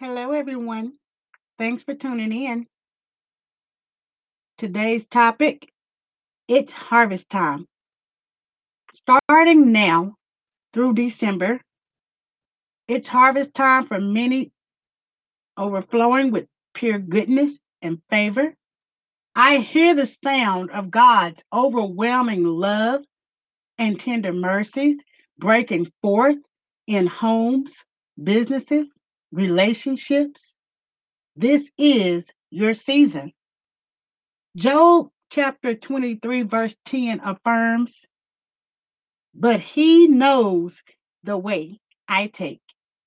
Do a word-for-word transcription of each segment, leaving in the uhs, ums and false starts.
Hello, everyone. Thanks for tuning in. Today's topic, it's harvest time. Starting now through December, it's harvest time for many, overflowing with pure goodness and favor. I hear the sound of God's overwhelming love and tender mercies breaking forth in homes, businesses, relationships. This is your season. Job chapter twenty-three, verse ten affirms, "But he knows the way I take.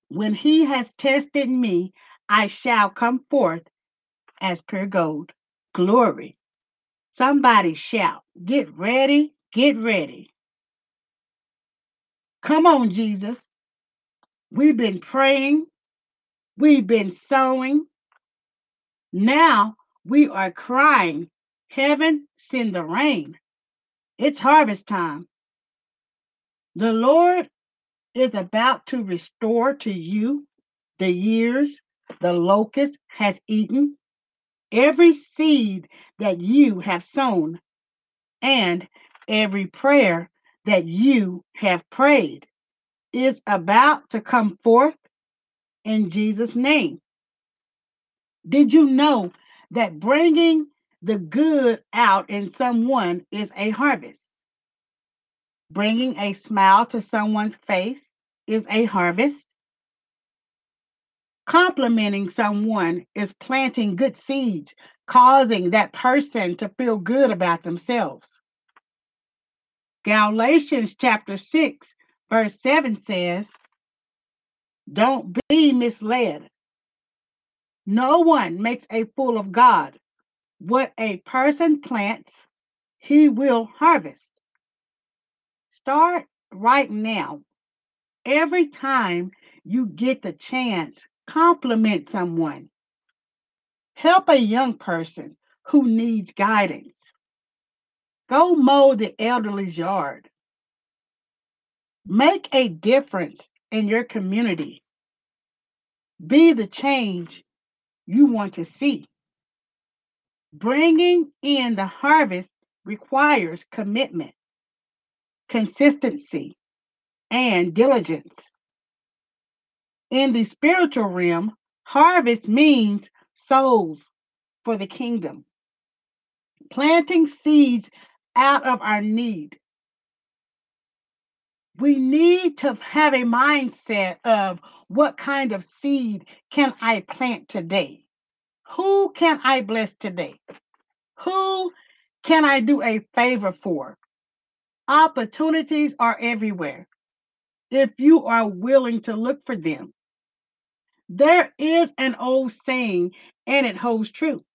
When he has tested me, I shall come forth as pure gold." Glory. Somebody shout, "Get ready, get ready." Come on, Jesus. We've been praying. We've been sowing. Now we are crying, "Heaven, send the rain." It's harvest time. The Lord is about to restore to you the years the locust has eaten, every seed that you have sown, and every prayer that you have prayed is about to come forth in Jesus' name. Did you know that bringing the good out in someone is a harvest? Bringing a smile to someone's face is a harvest. Complimenting someone is planting good seeds, causing that person to feel good about themselves. Galatians chapter six, verse seven says, "Don't be misled. No one makes a fool of God. What a person plants, he will harvest." Start right now. Every time you get the chance, compliment someone. Help a young person who needs guidance. Go mow the elderly's yard. Make a difference in your community. Be the change you want to see. Bringing in the harvest requires commitment, consistency, and diligence. In the spiritual realm, harvest means souls for the kingdom, planting seeds out of our need. We need to have a mindset of, what kind of seed can I plant today? Who can I bless today? Who can I do a favor for? Opportunities are everywhere if you are willing to look for them. There is an old saying, and it holds true.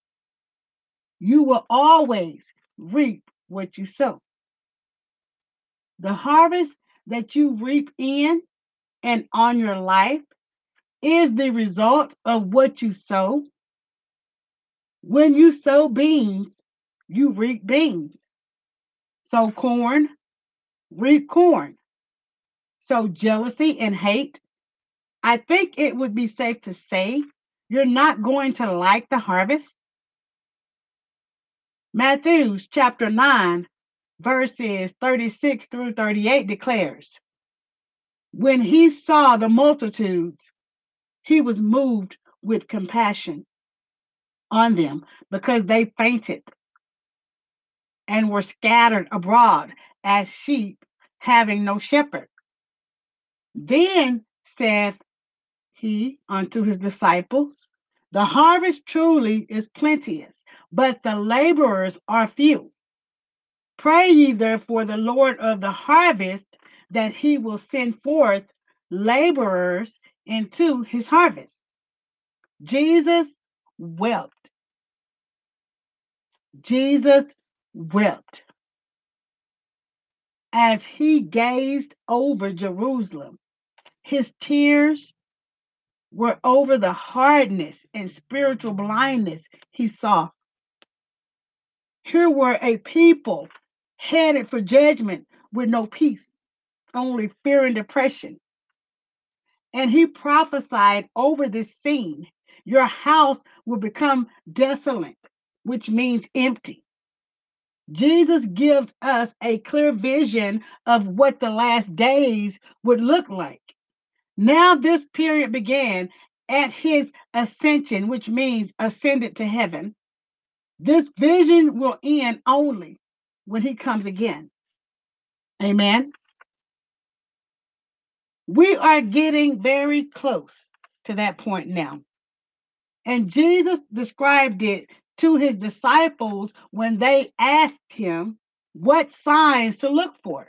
You will always reap what you sow. The harvest that you reap in and on your life is the result of what you sow. When you sow beans, you reap beans. Sow corn, reap corn. Sow jealousy and hate. I think it would be safe to say you're not going to like the harvest. Matthew chapter nine, verses thirty-six through thirty-eight declares, "When he saw the multitudes, he was moved with compassion on them, because they fainted and were scattered abroad as sheep having no shepherd. Then saith he unto his disciples, the harvest truly is plenteous, but the laborers are few. Pray ye therefore the Lord of the harvest, that he will send forth laborers into his harvest." Jesus wept. Jesus wept as he gazed over Jerusalem. His tears were over the hardness and spiritual blindness he saw. Here were a people headed for judgment with no peace, only fear and depression. And he prophesied over this scene, your house will become desolate, which means empty. Jesus gives us a clear vision of what the last days would look like. Now this period began at his ascension, which means ascended to heaven. This vision will end only when he comes again. Amen. We are getting very close to that point now. And Jesus described it to his disciples when they asked him what signs to look for.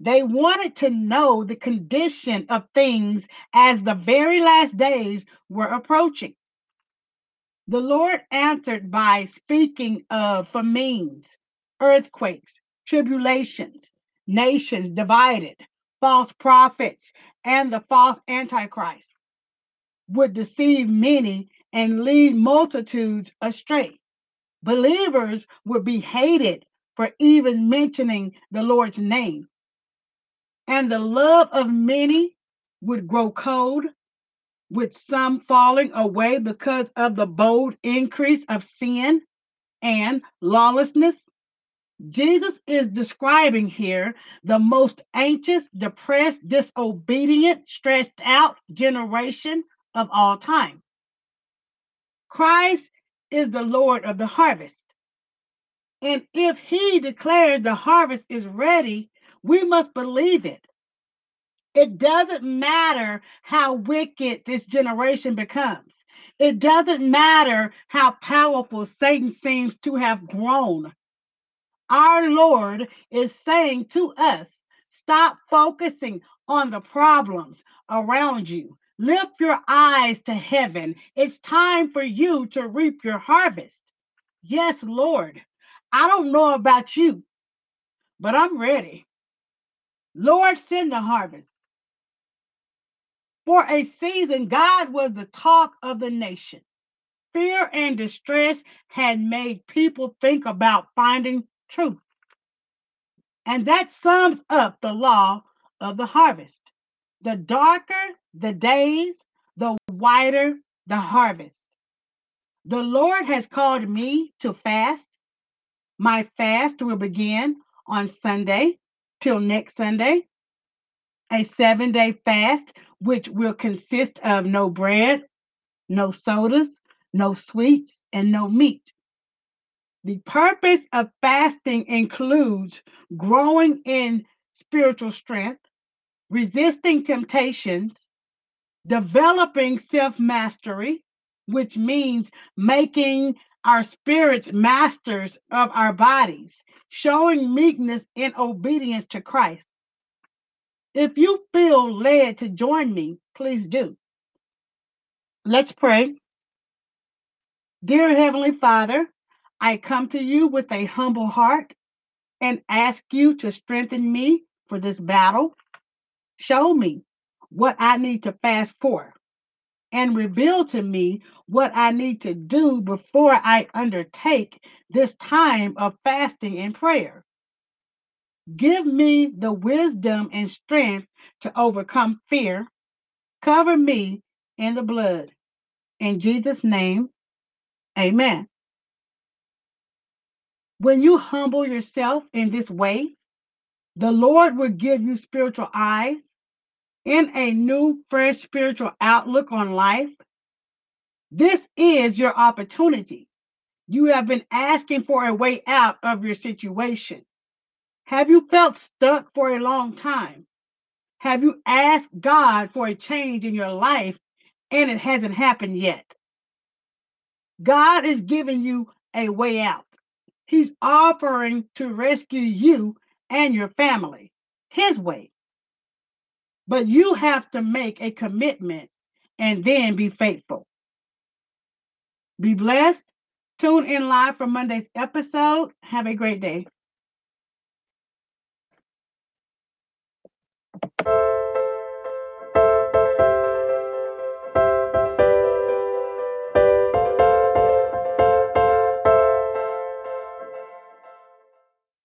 They wanted to know the condition of things as the very last days were approaching. The Lord answered by speaking of famines, earthquakes, tribulations, nations divided, false prophets, and the false Antichrist would deceive many and lead multitudes astray. Believers would be hated for even mentioning the Lord's name. And the love of many would grow cold, with some falling away because of the bold increase of sin and lawlessness. Jesus is describing here the most anxious, depressed, disobedient, stressed out generation of all time. Christ is the Lord of the harvest. And if he declares the harvest is ready, we must believe it. It doesn't matter how wicked this generation becomes. It doesn't matter how powerful Satan seems to have grown. Our Lord is saying to us, stop focusing on the problems around you. Lift your eyes to heaven. It's time for you to reap your harvest. Yes, Lord, I don't know about you, but I'm ready. Lord, send the harvest. For a season, God was the talk of the nation. Fear and distress had made people think about finding truth. And that sums up the law of the harvest. The darker the days, the wider the harvest. The Lord has called me to fast. My fast will begin on Sunday till next Sunday, a seven-day fast, which will consist of no bread, no sodas, no sweets, and no meat. The purpose of fasting includes growing in spiritual strength, resisting temptations, developing self-mastery, which means making our spirits masters of our bodies, showing meekness and obedience to Christ. If you feel led to join me, please do. Let's pray. Dear Heavenly Father, I come to you with a humble heart and ask you to strengthen me for this battle. Show me what I need to fast for and reveal to me what I need to do before I undertake this time of fasting and prayer. Give me the wisdom and strength to overcome fear. Cover me in the blood. In Jesus' name, amen. When you humble yourself in this way, the Lord will give you spiritual eyes and a new, fresh spiritual outlook on life. This is your opportunity. You have been asking for a way out of your situation. Have you felt stuck for a long time? Have you asked God for a change in your life and it hasn't happened yet? God is giving you a way out. He's offering to rescue you and your family his way. But you have to make a commitment and then be faithful. Be blessed. Tune in live for Monday's episode. Have a great day.